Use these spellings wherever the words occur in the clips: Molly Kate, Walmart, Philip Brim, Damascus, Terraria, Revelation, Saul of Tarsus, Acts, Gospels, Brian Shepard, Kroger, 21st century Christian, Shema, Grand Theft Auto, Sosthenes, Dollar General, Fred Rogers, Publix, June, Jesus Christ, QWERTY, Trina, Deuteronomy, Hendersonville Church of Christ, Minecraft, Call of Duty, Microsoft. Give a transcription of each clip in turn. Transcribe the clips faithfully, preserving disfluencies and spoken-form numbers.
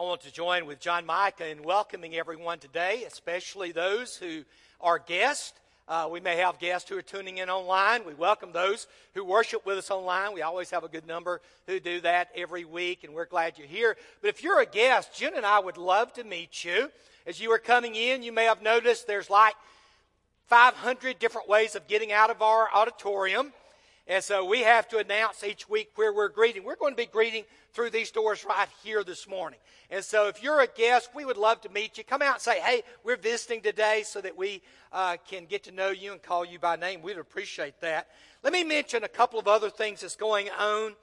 I want to join with John Micah in welcoming everyone today, especially those who are guests. Uh, we may have guests who are tuning in online. We welcome those who worship with us online. We always have a good number who do that every week, and we're glad you're here. But if you're a guest, June and I would love to meet you. As you are coming in, you may have noticed there's like five hundred different ways of getting out of our auditorium. And so we have to announce each week where we're greeting. We're going to be greeting through these doors right here this morning. And so if you're a guest, we would love to meet you. Come out and say, hey, we're visiting today, so that we uh, can get to know you and call you by name. We'd appreciate that. Let me mention a couple of other things that's going on.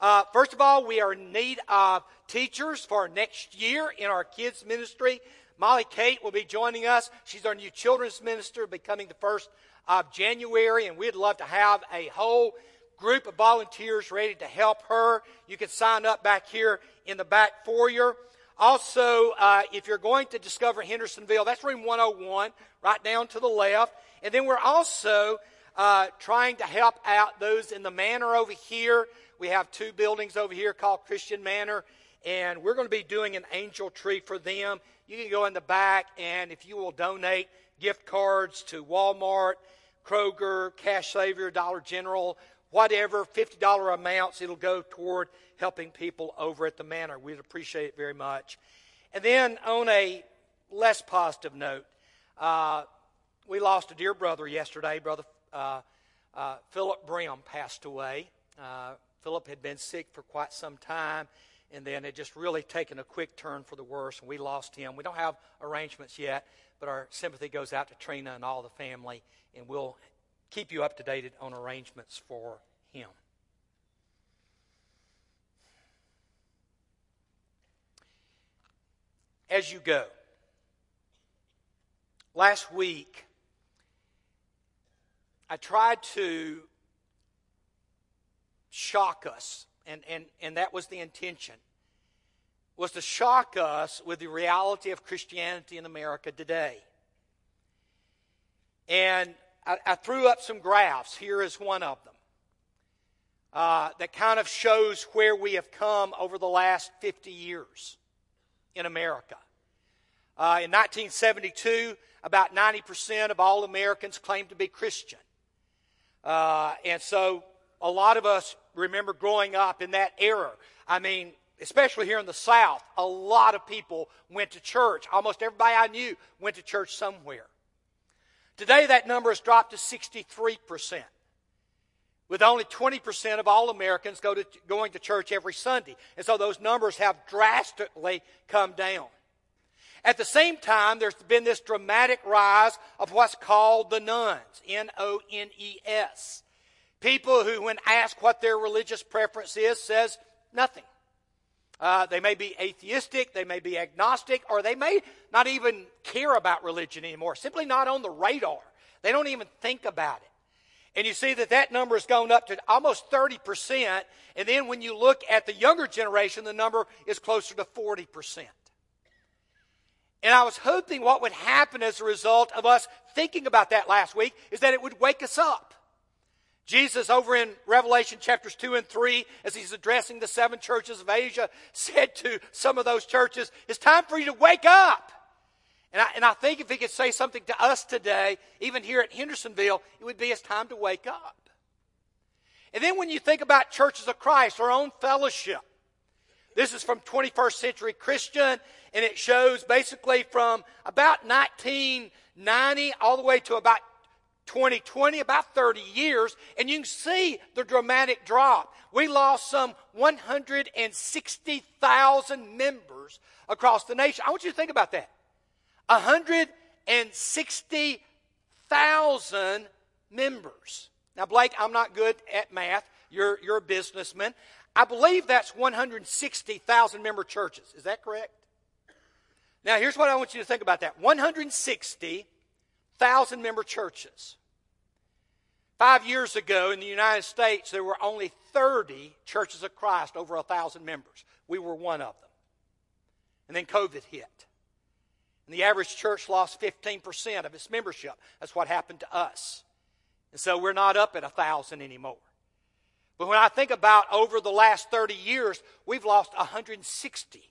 Uh, first of all, we are in need of teachers for next year in our kids' ministry. Molly Kate will be joining us. She's our new children's minister, becoming the first of January, and we'd love to have a whole group of volunteers ready to help her. You can sign up back here in the back foyer. Also, uh, if you're going to Discover Hendersonville, that's room one oh one, right down to the left. And then we're also uh, trying to help out those in the manor over here. We have two buildings over here called Christian Manor, and we're going to be doing an angel tree for them. You can go in the back, and if you will donate gift cards to Walmart, Kroger, Cash Saver, Dollar General, whatever, fifty dollars amounts, it'll go toward helping people over at the Manor. We'd appreciate it very much. And then on a less positive note, uh, we lost a dear brother yesterday. Brother uh, uh, Philip Brim passed away. Uh, Philip had been sick for quite some time, and then it just really taken a quick turn for the worse, and we lost him. We don't have arrangements yet, but our sympathy goes out to Trina and all the family, and we'll keep you up to date on arrangements for him. As you go, last week I tried to shock us, and, and, and that was the intention, was to shock us with the reality of Christianity in America today. And I, I threw up some graphs. Here is one of them uh, that kind of shows where we have come over the last fifty years in America. Uh, in nineteen seventy-two, about ninety percent of all Americans claimed to be Christian. Uh, and so a lot of us remember growing up in that era. I mean, especially here in the South, a lot of people went to church. Almost everybody I knew went to church somewhere. Today, that number has dropped to sixty-three percent, with only twenty percent of all Americans go to, going to church every Sunday. And so those numbers have drastically come down. At the same time, there's been this dramatic rise of what's called the nones, N O N E S. People who, when asked what their religious preference is, says nothing. Uh, they may be atheistic, they may be agnostic, or they may not even care about religion anymore. Simply not on the radar. They don't even think about it. And you see that that number has gone up to almost thirty percent. And then when you look at the younger generation, the number is closer to forty percent. And I was hoping what would happen as a result of us thinking about that last week is that it would wake us up. Jesus, over in Revelation chapters two and three, as he's addressing the seven churches of Asia, said to some of those churches, it's time for you to wake up. And I, and I think if he could say something to us today, even here at Hendersonville, it would be it's time to wake up. And then when you think about churches of Christ, our own fellowship, this is from twenty-first century Christian, and it shows basically from about nineteen ninety all the way to about twenty twenty, about thirty years, and you can see the dramatic drop. We lost some one hundred sixty thousand members across the nation. I want you to think about that. one hundred sixty thousand members. Now, Blake, I'm not good at math. You're, you're a businessman. I believe that's one hundred sixty thousand member churches. Is that correct? Now, here's what I want you to think about that. one hundred sixty thousand member churches. Five years ago in the United States, there were only thirty churches of Christ over one thousand members. We were one of them. And then COVID hit. And the average church lost fifteen percent of its membership. That's what happened to us. And so we're not up at one thousand anymore. But when I think about over the last thirty years, we've lost one hundred sixty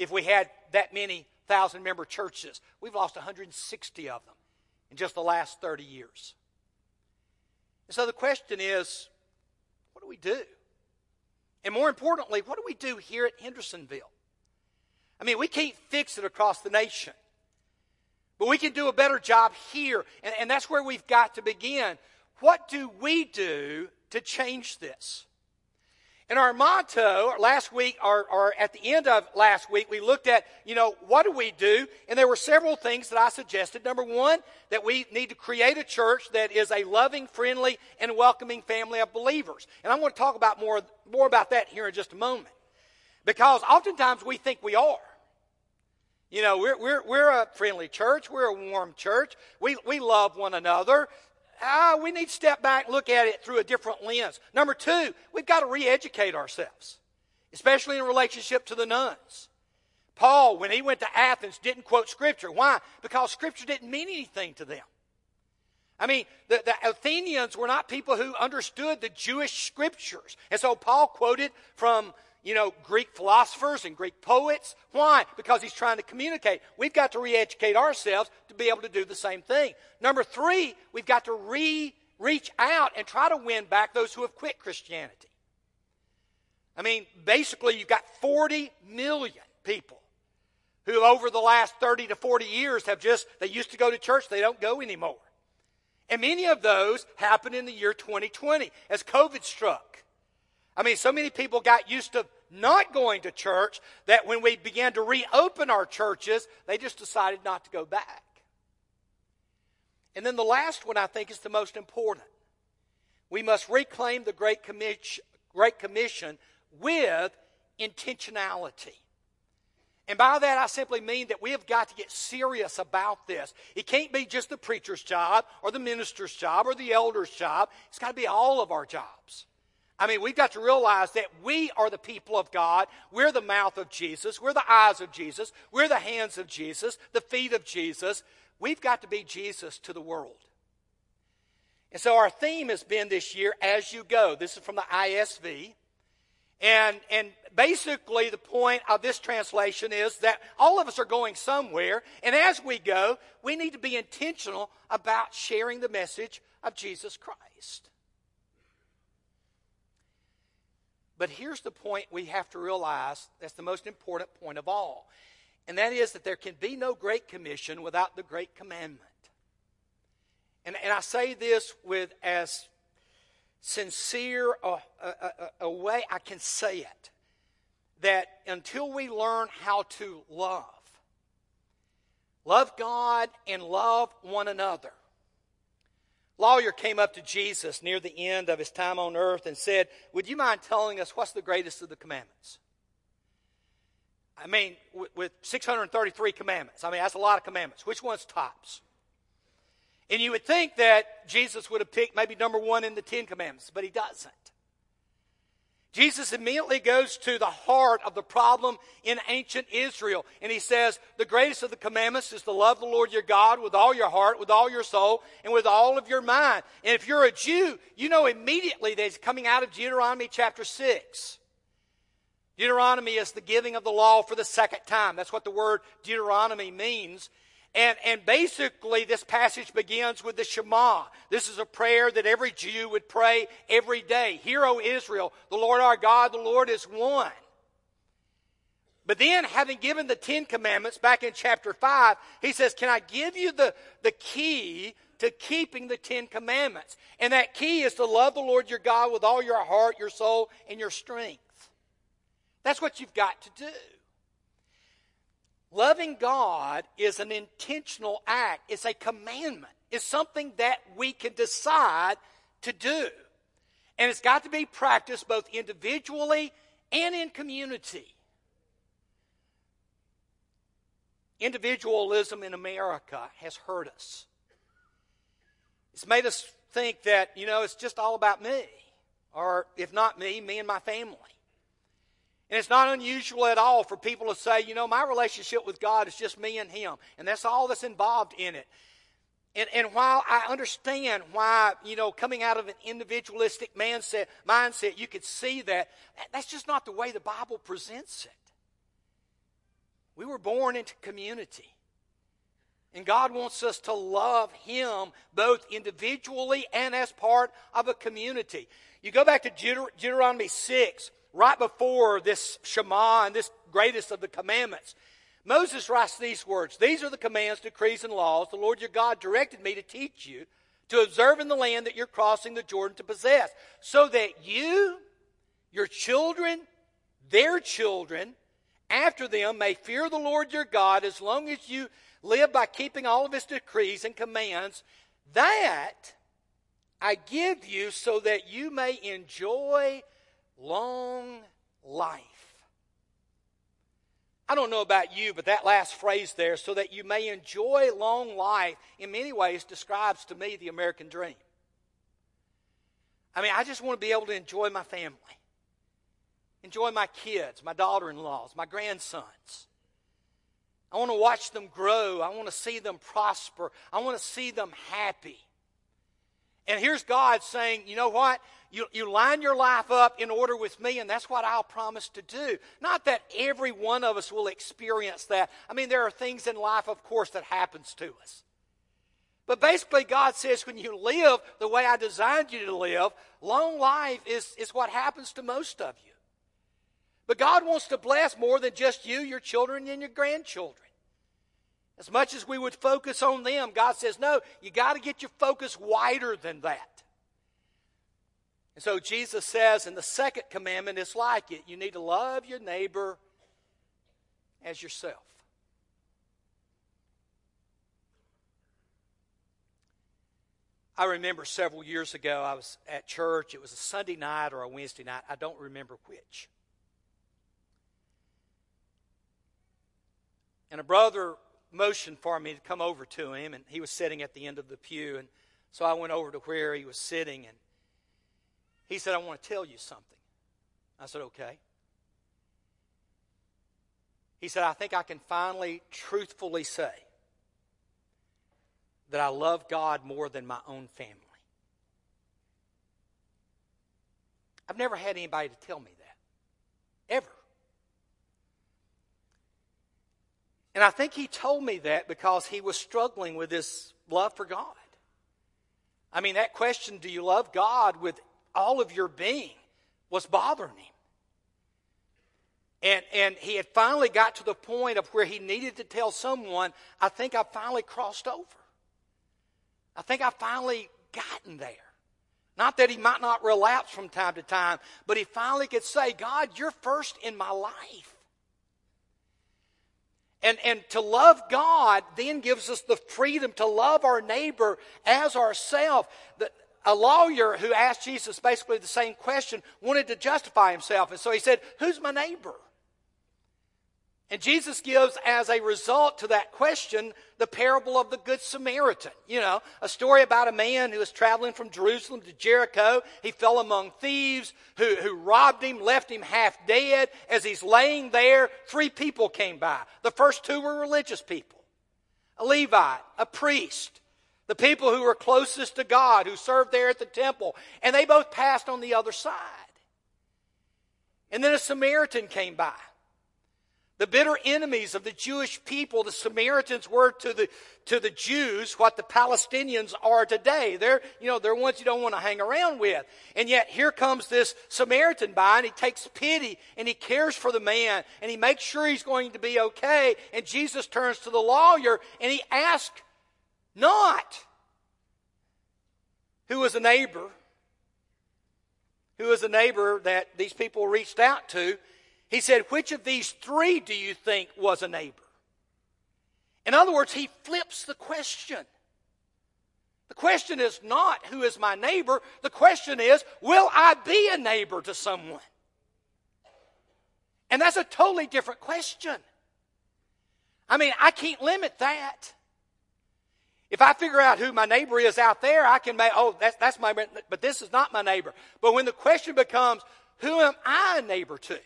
if we had that many thousand member churches. We've lost one hundred sixty of them in just the last thirty years. And so the question is, what do we do? And more importantly, what do we do here at Hendersonville? I mean, we can't fix it across the nation, but we can do a better job here, and, and that's where we've got to begin. What do we do to change this? And our motto last week, or, or at the end of last week, we looked at, you know, what do we do? And there were several things that I suggested. Number one, that we need to create a church that is a loving, friendly, and welcoming family of believers. And I'm going to talk about more, more about that here in just a moment. Because oftentimes we think we are. You know, we're, we're, we're a friendly church. We're a warm church. We, we love one another. Ah, we need to step back and look at it through a different lens. Number two, we've got to re-educate ourselves, especially in relationship to the nuns. Paul, when he went to Athens, didn't quote Scripture. Why? Because Scripture didn't mean anything to them. I mean, the, the Athenians were not people who understood the Jewish Scriptures. And so Paul quoted from, you know, Greek philosophers and Greek poets. Why? Because he's trying to communicate. We've got to re-educate ourselves to be able to do the same thing. Number three, we've got to re- reach out and try to win back those who have quit Christianity. I mean, basically, you've got forty million people who over the last thirty to forty years have just, they used to go to church, they don't go anymore. And many of those happened in the year twenty twenty as COVID struck. I mean, so many people got used to not going to church that when we began to reopen our churches, they just decided not to go back. And then the last one I think is the most important. We must reclaim the Great Commission, Great Commission with intentionality. And by that I simply mean that we have got to get serious about this. It can't be just the preacher's job or the minister's job or the elder's job. It's got to be all of our jobs. I mean, we've got to realize that we are the people of God. We're the mouth of Jesus. We're the eyes of Jesus. We're the hands of Jesus, the feet of Jesus. We've got to be Jesus to the world. And so our theme has been this year, As You Go. This is from the I S V. And, and basically the point of this translation is that all of us are going somewhere, and as we go, we need to be intentional about sharing the message of Jesus Christ. But here's the point we have to realize, that's the most important point of all. And that is that there can be no Great Commission without the Great Commandment. And, and I say this with as sincere a, a, a, a way I can say it. That until we learn how to love, love God and love one another. Lawyer came up to Jesus near the end of his time on earth and said, would you mind telling us what's the greatest of the commandments? I mean, with, with six hundred thirty-three commandments. I mean, that's a lot of commandments. Which one's tops? And you would think that Jesus would have picked maybe number one in the Ten Commandments, but he doesn't. Jesus immediately goes to the heart of the problem in ancient Israel. And he says, the greatest of the commandments is to love the Lord your God with all your heart, with all your soul, and with all of your mind. And if you're a Jew, you know immediately that it's coming out of Deuteronomy chapter six. Deuteronomy is the giving of the law for the second time. That's what the word Deuteronomy means. And, and basically, this passage begins with the Shema. This is a prayer that every Jew would pray every day. Hear, O Israel, the Lord our God, the Lord is one. But then, having given the Ten Commandments back in chapter five, he says, can I give you the, the key to keeping the Ten Commandments? And that key is to love the Lord your God with all your heart, your soul, and your strength. That's what you've got to do. Loving God is an intentional act. It's a commandment. It's something that we can decide to do. And it's got to be practiced both individually and in community. Individualism in America has hurt us. It's made us think that, you know, it's just all about me. Or if not me, me and my family. And it's not unusual at all for people to say, you know, my relationship with God is just me and Him. And that's all that's involved in it. And, and while I understand why, you know, coming out of an individualistic mindset, mindset, you could see that, that's just not the way the Bible presents it. were born into community. And God wants us to love Him both individually and as part of a community. You go back to Deuteronomy six, right before this Shema and this greatest of the commandments. Moses writes these words, "These are the commands, decrees, and laws the Lord your God directed me to teach you to observe in the land that you're crossing the Jordan to possess, so that you, your children, their children, after them may fear the Lord your God as long as you live by keeping all of His decrees and commands that I give you so that you may enjoy long life." I don't know about you, but that last phrase there, so that you may enjoy long life, in many ways describes to me the American dream. I mean, I just want to be able to enjoy my family, enjoy my kids, my daughter-in-laws, my grandsons. I want to watch them grow. I want to see them prosper. I want to see them happy. And here's God saying, you know what? You, you line your life up in order with me, and that's what I'll promise to do. Not that every one of us will experience that. I mean, there are things in life, of course, that happens to us. But basically, God says when you live the way I designed you to live, long life is, is what happens to most of you. But God wants to bless more than just you, your children, and your grandchildren. As much as we would focus on them, God says, no, you got to get your focus wider than that. And so Jesus says in the second commandment, it's like it. You need to love your neighbor as yourself. I remember several years ago, I was at church. It was a Sunday night or a Wednesday night. I don't remember which. And a brother motioned for me to come over to him, and he was sitting at the end of the pew, and so I went over to where he was sitting, and he said, "I want to tell you something." I said, "Okay." He said, "I think I can finally truthfully say that I love God more than my own family. I've never had anybody to tell me that, ever." And I think he told me that because he was struggling with his love for God. I mean, that question, do you love God with all of your being, was bothering him. And, and he had finally got to the point of where he needed to tell someone, I think I finally crossed over. I think I finally gotten there. Not that he might not relapse from time to time, but he finally could say, God, you're first in my life. And, and to love God then gives us the freedom to love our neighbor as ourselves. A lawyer who asked Jesus basically the same question wanted to justify himself. And so he said, who's my neighbor? And Jesus gives as a result to that question the parable of the Good Samaritan. You know, a story about a man who was traveling from Jerusalem to Jericho. He fell among thieves who, who robbed him, left him half dead. As he's laying there, three people came by. The first two were religious people. A Levite, a priest, the people who were closest to God, who served there at the temple. And they both passed on the other side. And then a Samaritan came by. The bitter enemies of the Jewish people, the Samaritans were to the to the Jews what the Palestinians are today. They're, you know, they're ones you don't want to hang around with. And yet here comes this Samaritan by, and he takes pity, and he cares for the man, and he makes sure he's going to be okay. And Jesus turns to the lawyer, and he asks not who was a neighbor, who was a neighbor that these people reached out to. He said, which of these three do you think was a neighbor? In other words, he flips the question. The question is not who is my neighbor. The question is, will I be a neighbor to someone? And that's a totally different question. I mean, I can't limit that. If I figure out who my neighbor is out there, I can make, oh, that's, that's my, but this is not my neighbor. But when the question becomes, who am I a neighbor to?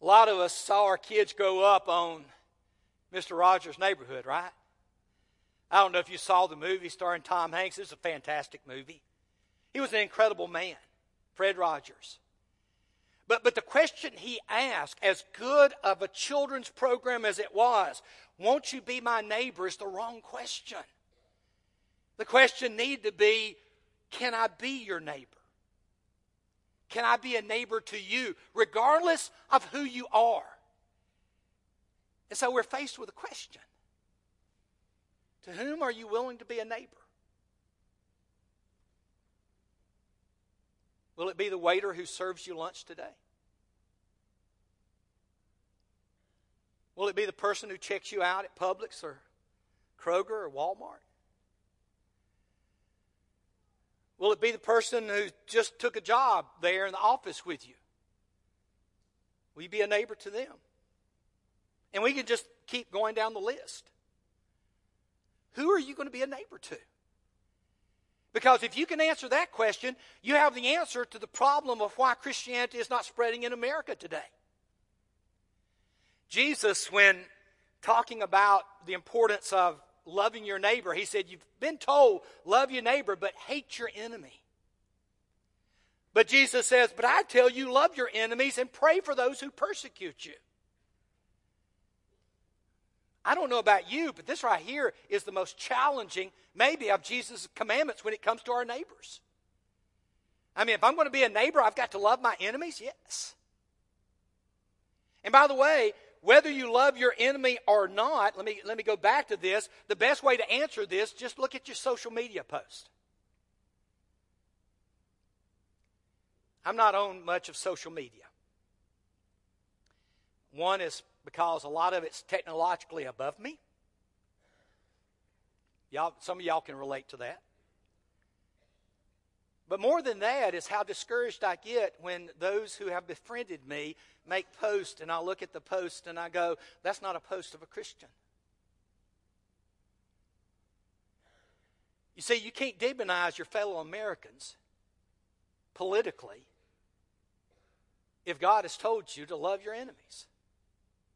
A lot of us saw our kids grow up on Mister Rogers' Neighborhood, right? I don't know if you saw the movie starring Tom Hanks. It was a fantastic movie. He was an incredible man, Fred Rogers. But, but the question he asked, as good of a children's program as it was, won't you be my neighbor, is the wrong question. The question needed to be, can I be your neighbor? Can I be a neighbor to you, regardless of who you are? And so we're faced with a question. To whom are you willing to be a neighbor? Will it be the waiter who serves you lunch today? Will it be the person who checks you out at Publix or Kroger or Walmart? Will it be the person who just took a job there in the office with you? Will you be a neighbor to them? And we can just keep going down the list. Who are you going to be a neighbor to? Because if you can answer that question, you have the answer to the problem of why Christianity is not spreading in America today. Jesus, when talking about the importance of loving your neighbor, he said, you've been told, love your neighbor, but hate your enemy. But Jesus says, but I tell you, love your enemies and pray for those who persecute you. I don't know about you, but this right here is the most challenging, maybe, of Jesus' commandments when it comes to our neighbors. I mean, if I'm going to be a neighbor, I've got to love my enemies? Yes. And by the way, whether you love your enemy or not, let me, let me go back to this. The best way to answer this, just look at your social media post. I'm not on much of social media. One is because a lot of it's technologically above me. Y'all, some of y'all can relate to that. But more than that is how discouraged I get when those who have befriended me make posts, and I look at the post and I go, that's not a post of a Christian. You see, you can't demonize your fellow Americans politically if God has told you to love your enemies.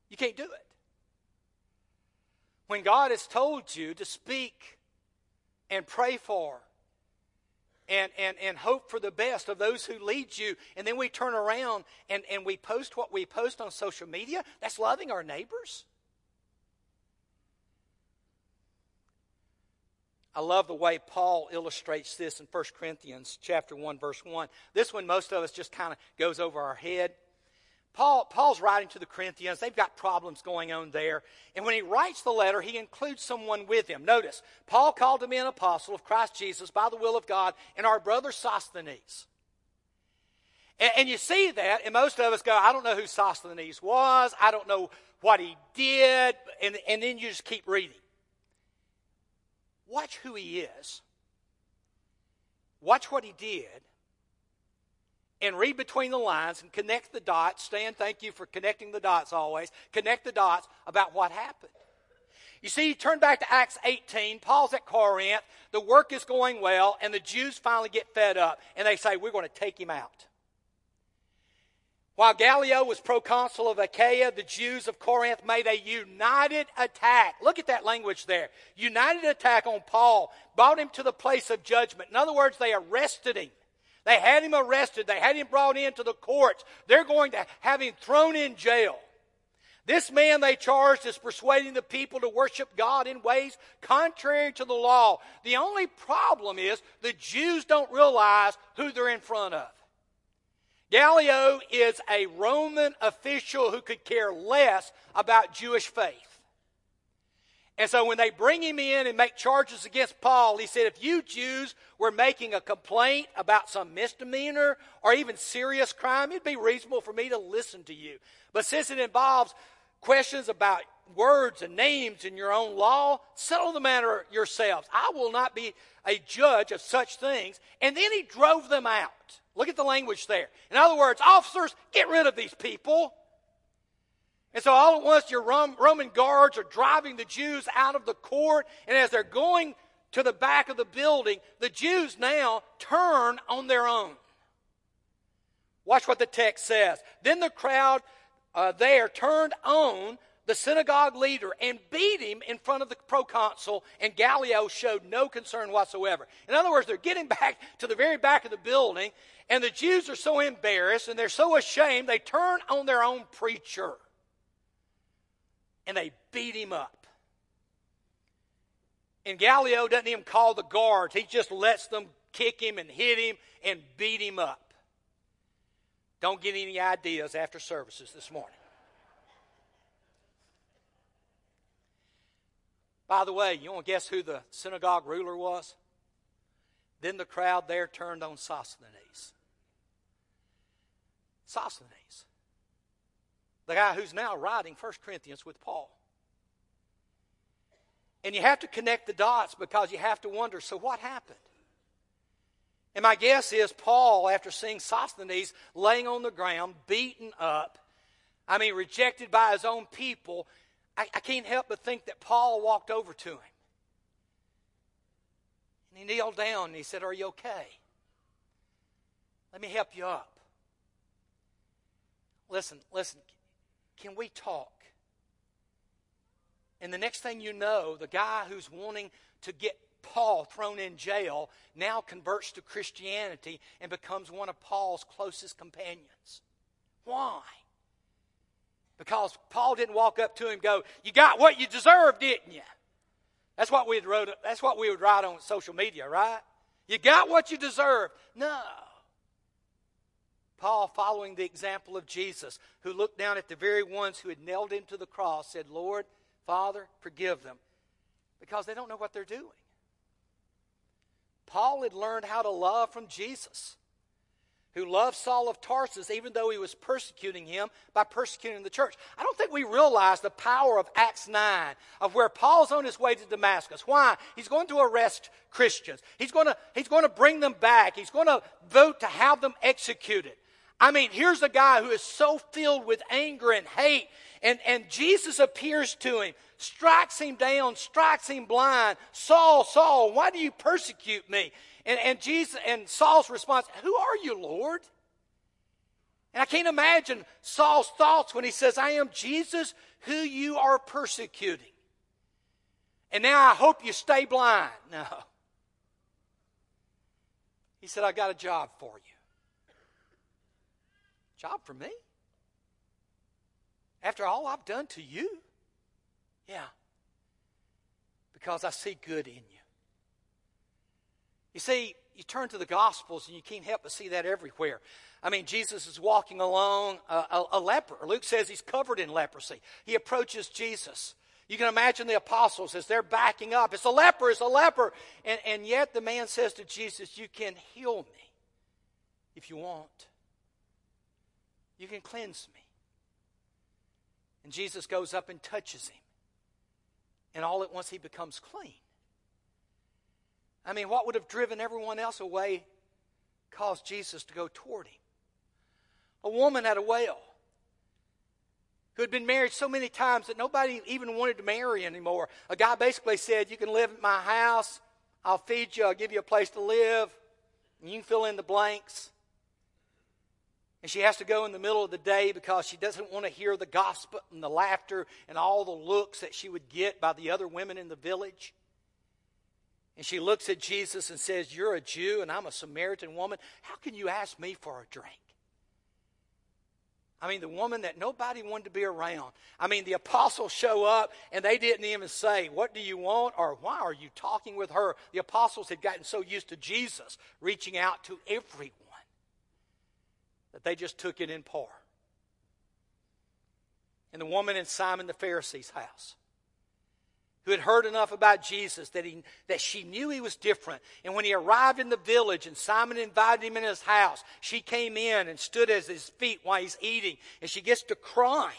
You can't do it. When God has told you to speak and pray for and, and, and hope for the best of those who lead you, and then we turn around and, and we post what we post on social media, that's loving our neighbors. I love the way Paul illustrates this in First Corinthians chapter one, verse one. This one, most of us just kind of goes over our head. Paul, Paul's writing to the Corinthians. They've got problems going on there. And when he writes the letter, he includes someone with him. Notice, Paul called to me an apostle of Christ Jesus by the will of God and our brother Sosthenes. And, and you see that, and most of us go, I don't know who Sosthenes was. I don't know what he did. And, and then you just keep reading. Watch who he is. Watch what he did. And read between the lines and connect the dots. Stan, thank you for connecting the dots always. Connect the dots about what happened. You see, you turn back to Acts eighteen. Paul's at Corinth. The work is going well, and the Jews finally get fed up. And they say, we're going to take him out. While Gallio was proconsul of Achaia, the Jews of Corinth made a united attack. Look at that language there. United attack on Paul. Brought him to the place of judgment. In other words, they arrested him. They had him arrested. They had him brought into the courts. They're going to have him thrown in jail. This man they charged is persuading the people to worship God in ways contrary to the law. The only problem is the Jews don't realize who they're in front of. Gallio is a Roman official who could care less about Jewish faith. And so when they bring him in and make charges against Paul, he said, if you Jews were making a complaint about some misdemeanor or even serious crime, it'd be reasonable for me to listen to you. But since it involves questions about words and names in your own law, settle the matter yourselves. I will not be a judge of such things. And then he drove them out. Look at the language there. In other words, officers, get rid of these people. And so all at once your Roman guards are driving the Jews out of the court. And as they're going to the back of the building, the Jews now turn on their own. Watch what the text says. Then the crowd uh, there turned on the synagogue leader and beat him in front of the proconsul, and Gallio showed no concern whatsoever. In other words, they're getting back to the very back of the building, and the Jews are so embarrassed and they're so ashamed, they turn on their own preacher, and they beat him up. And Gallio doesn't even call the guards. He just lets them kick him and hit him and beat him up. Don't get any ideas after services this morning. By the way, you want to guess who the synagogue ruler was? Then the crowd there turned on Sosthenes. Sosthenes. The guy who's now writing First Corinthians with Paul. And you have to connect the dots, because you have to wonder, so what happened? And my guess is Paul, after seeing Sosthenes laying on the ground, beaten up, I mean rejected by his own people, I, I can't help but think that Paul walked over to him. And he kneeled down and he said, "Are you okay? Let me help you up. Listen, listen, can we talk?" And the next thing you know, the guy who's wanting to get Paul thrown in jail now converts to Christianity and becomes one of Paul's closest companions. Why? Because Paul didn't walk up to him and go, "You got what you deserved, didn't you?" That's what we'd wrote, that's what we would write on social media, right? "You got what you deserved." No. Paul, following the example of Jesus, who looked down at the very ones who had nailed him to the cross, said, "Lord, Father, forgive them, because they don't know what they're doing." Paul had learned how to love from Jesus, who loved Saul of Tarsus even though he was persecuting him by persecuting the church. I don't think we realize the power of Acts nine, of where Paul's on his way to Damascus. Why? He's going to arrest Christians. He's going to, he's going to bring them back. He's going to vote to have them executed. I mean, here's a guy who is so filled with anger and hate, and, and Jesus appears to him, strikes him down, strikes him blind. "Saul, Saul, why do you persecute me?" And, and Jesus and Saul's response, "Who are you, Lord?" And I can't imagine Saul's thoughts when he says, "I am Jesus, who you are persecuting. And now I hope you stay blind." No. He said, "I got a job for you." Job for me? After all I've done to you? Yeah. "Because I see good in you." You see, you turn to the Gospels and you can't help but see that everywhere. I mean, Jesus is walking along a, a, a leper. Luke says he's covered in leprosy. He approaches Jesus. You can imagine the apostles as they're backing up. "It's a leper, it's a leper." And, and yet the man says to Jesus, "You can heal me if you want. You can cleanse me." And Jesus goes up and touches him. And all at once he becomes clean. I mean, what would have driven everyone else away caused Jesus to go toward him? A woman at a well who had been married so many times that nobody even wanted to marry anymore. A guy basically said, "You can live at my house. I'll feed you. I'll give you a place to live. And you can fill in the blanks." And she has to go in the middle of the day because she doesn't want to hear the gossip and the laughter and all the looks that she would get by the other women in the village. And she looks at Jesus and says, "You're a Jew and I'm a Samaritan woman. How can you ask me for a drink?" I mean, the woman that nobody wanted to be around. I mean, the apostles show up and they didn't even say, "What do you want?" or "Why are you talking with her?" The apostles had gotten so used to Jesus reaching out to everyone that they just took it in par. And the woman in Simon the Pharisee's house, who had heard enough about Jesus that he that she knew he was different. And when he arrived in the village and Simon invited him in his house, she came in and stood at his feet while he's eating. And she gets to crying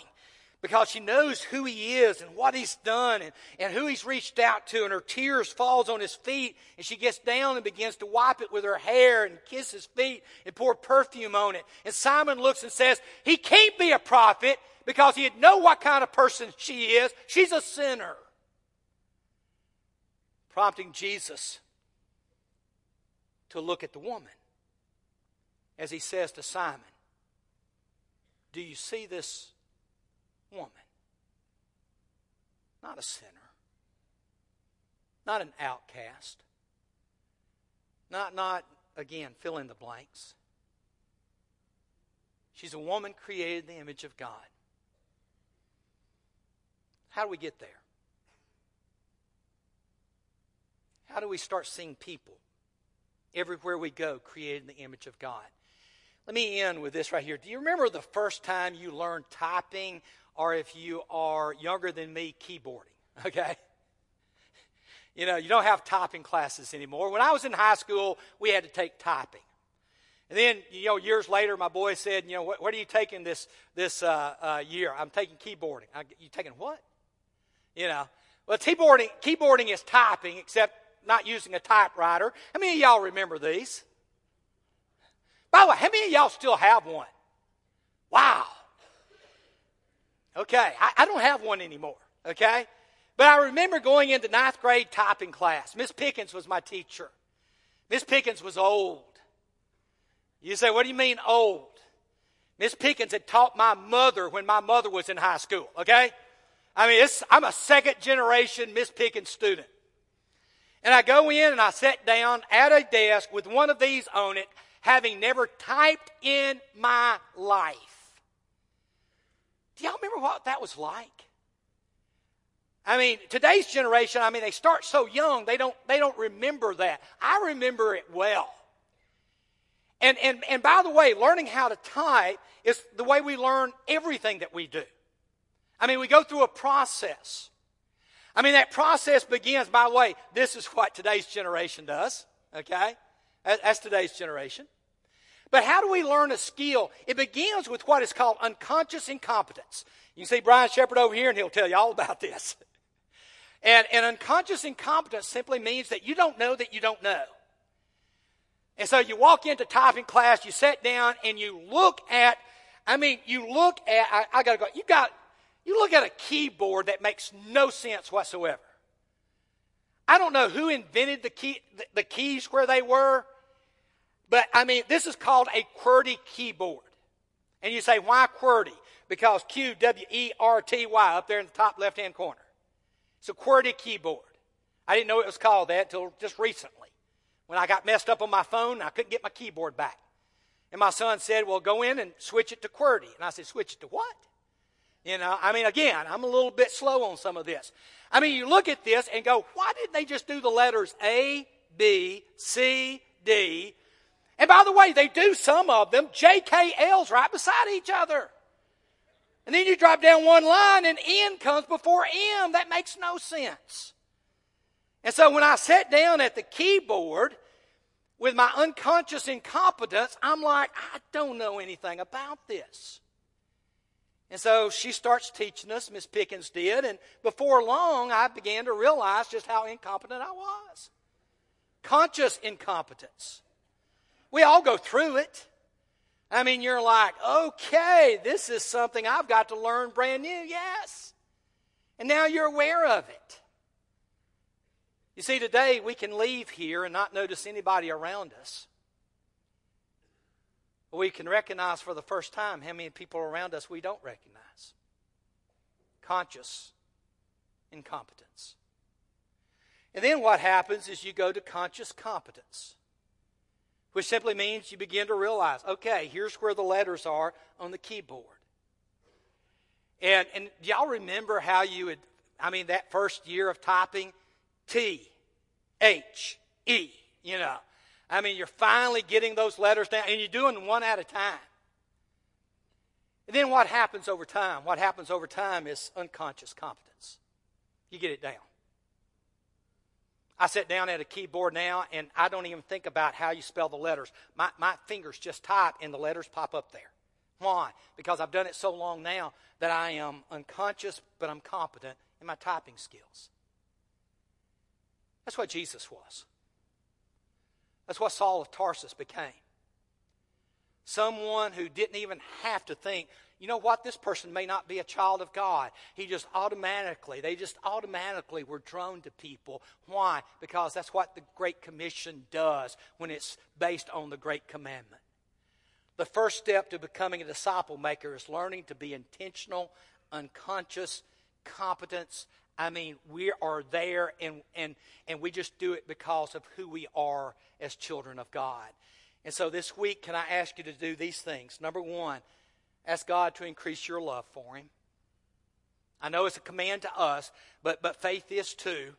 because she knows who he is and what he's done and, and who he's reached out to. And her tears falls on his feet, and she gets down and begins to wipe it with her hair and kiss his feet and pour perfume on it. And Simon looks and says, "He can't be a prophet," because he'd know what kind of person she is. She's a sinner. Prompting Jesus to look at the woman as he says to Simon, "Do you see this woman? not a sinner, not an outcast, not, not again, fill in the blanks. She's a woman created in the image of God. How do we get there? How do we start seeing people everywhere we go created in the image of God? Let me end with this right here. Do you remember the first time you learned typing, or if you are younger than me, keyboarding? Okay? You know, you don't have typing classes anymore. When I was in high school, we had to take typing. And then, you know, years later, my boy said, you know, what, what are you taking this this uh, uh, year? I'm taking keyboarding. I, you taking what? You know. Well, keyboarding, keyboarding is typing, except not using a typewriter. How many of y'all remember these? By the way, how many of y'all still have one? Wow. Okay, I, I don't have one anymore, okay? But I remember going into ninth grade typing class. Miz Pickens was my teacher. Miz Pickens was old. You say, what do you mean old? Miz Pickens had taught my mother when my mother was in high school, okay? I mean, it's, I'm a second-generation Miz Pickens student. And I go in and I sat down at a desk with one of these on it, having never typed in my life. Do y'all remember what that was like? I mean, today's generation, I mean, they start so young, they don't, they don't remember that. I remember it well. And, and, and by the way, learning how to type is the way we learn everything that we do. I mean, we go through a process. I mean, that process begins, by the way, this is what today's generation does, okay? That's today's generation. But how do we learn a skill? It begins with what is called unconscious incompetence. You can see Brian Shepard over here, and he'll tell you all about this. And, and unconscious incompetence simply means that you don't know that you don't know. And so you walk into typing class, you sit down, and you look at, I mean, you look at, I, I got to go, you got, you look at a keyboard that makes no sense whatsoever. I don't know who invented the key, the, the keys where they were, but, I mean, this is called a QWERTY keyboard. And you say, why QWERTY? Because Q W E R T Y up there in the top left-hand corner. It's a QWERTY keyboard. I didn't know it was called that until just recently when I got messed up on my phone and I couldn't get my keyboard back. And my son said, well, go in and switch it to QWERTY. And I said, switch it to what? You know, I mean, again, I'm a little bit slow on some of this. I mean, you look at this and go, why didn't they just do the letters A, B, C, D? And by the way, they do some of them, J K L's right beside each other. And then you drop down one line and N comes before M. That makes no sense. And so when I sat down at the keyboard with my unconscious incompetence, I'm like, I don't know anything about this. And so she starts teaching us, Miz Pickens did, and before long I began to realize just how incompetent I was. Conscious incompetence. We all go through it. I mean, you're like, okay, this is something I've got to learn brand new, yes. And now you're aware of it. You see, today we can leave here and not notice anybody around us. We can recognize for the first time how many people around us we don't recognize. Conscious incompetence. And then what happens is you go to conscious competence, which simply means you begin to realize, okay, here's where the letters are on the keyboard. And, and do y'all remember how you would, I mean, that first year of typing, T, H, E, you know. I mean, you're finally getting those letters down, and you're doing one at a time. And then what happens over time? What happens over time is unconscious competence. You get it down. I sit down at a keyboard now, and I don't even think about how you spell the letters. My, my fingers just type, and the letters pop up there. Why? Because I've done it so long now that I am unconscious, but I'm competent in my typing skills. That's what Jesus was. That's what Saul of Tarsus became. Someone who didn't even have to think, you know what, this person may not be a child of God. He just automatically, they just automatically were drawn to people. Why? Because that's what the Great Commission does when it's based on the Great Commandment. The first step to becoming a disciple maker is learning to be intentional, unconscious, competence, I mean, we are there, and, and, and we just do it because of who we are as children of God. And so this week, can I ask you to do these things? Number one, ask God to increase your love for Him. I know it's a command to us, but but faith is too.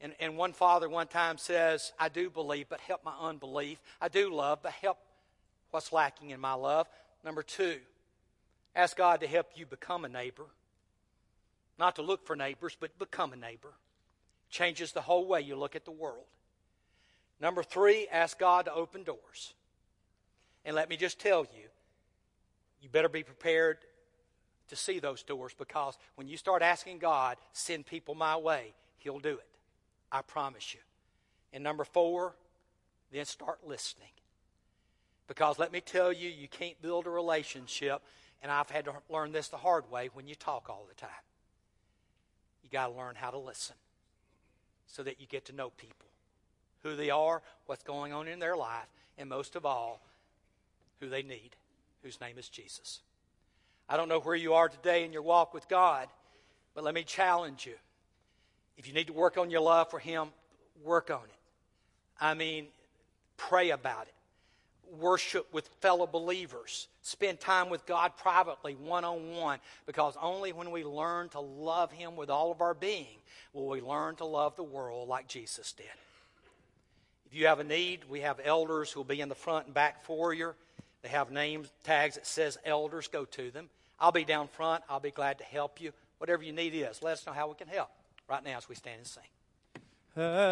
And, and one father one time says, I do believe, but help my unbelief. I do love, but help what's lacking in my love. Number two, ask God to help you become a neighbor. Not to look for neighbors, but become a neighbor. Changes the whole way you look at the world. Number three, ask God to open doors. And let me just tell you, you better be prepared to see those doors, because when you start asking God, send people my way, He'll do it. I promise you. And number four, then start listening. Because let me tell you, you can't build a relationship, and I've had to learn this the hard way, when you talk all the time. You got to learn how to listen so that you get to know people, who they are, what's going on in their life, and most of all, who they need, whose name is Jesus. I don't know where you are today in your walk with God, but let me challenge you. If you need to work on your love for Him, work on it. I mean, pray about it. Worship with fellow believers. Spend time with God privately, one-on-one, because only when we learn to love Him with all of our being will we learn to love the world like Jesus did. If you have a need, we have elders who will be in the front and back foyer. They have name tags that says elders. Go to them. I'll be down front. I'll be glad to help you. Whatever you need is, let us know how we can help right now as we stand and sing.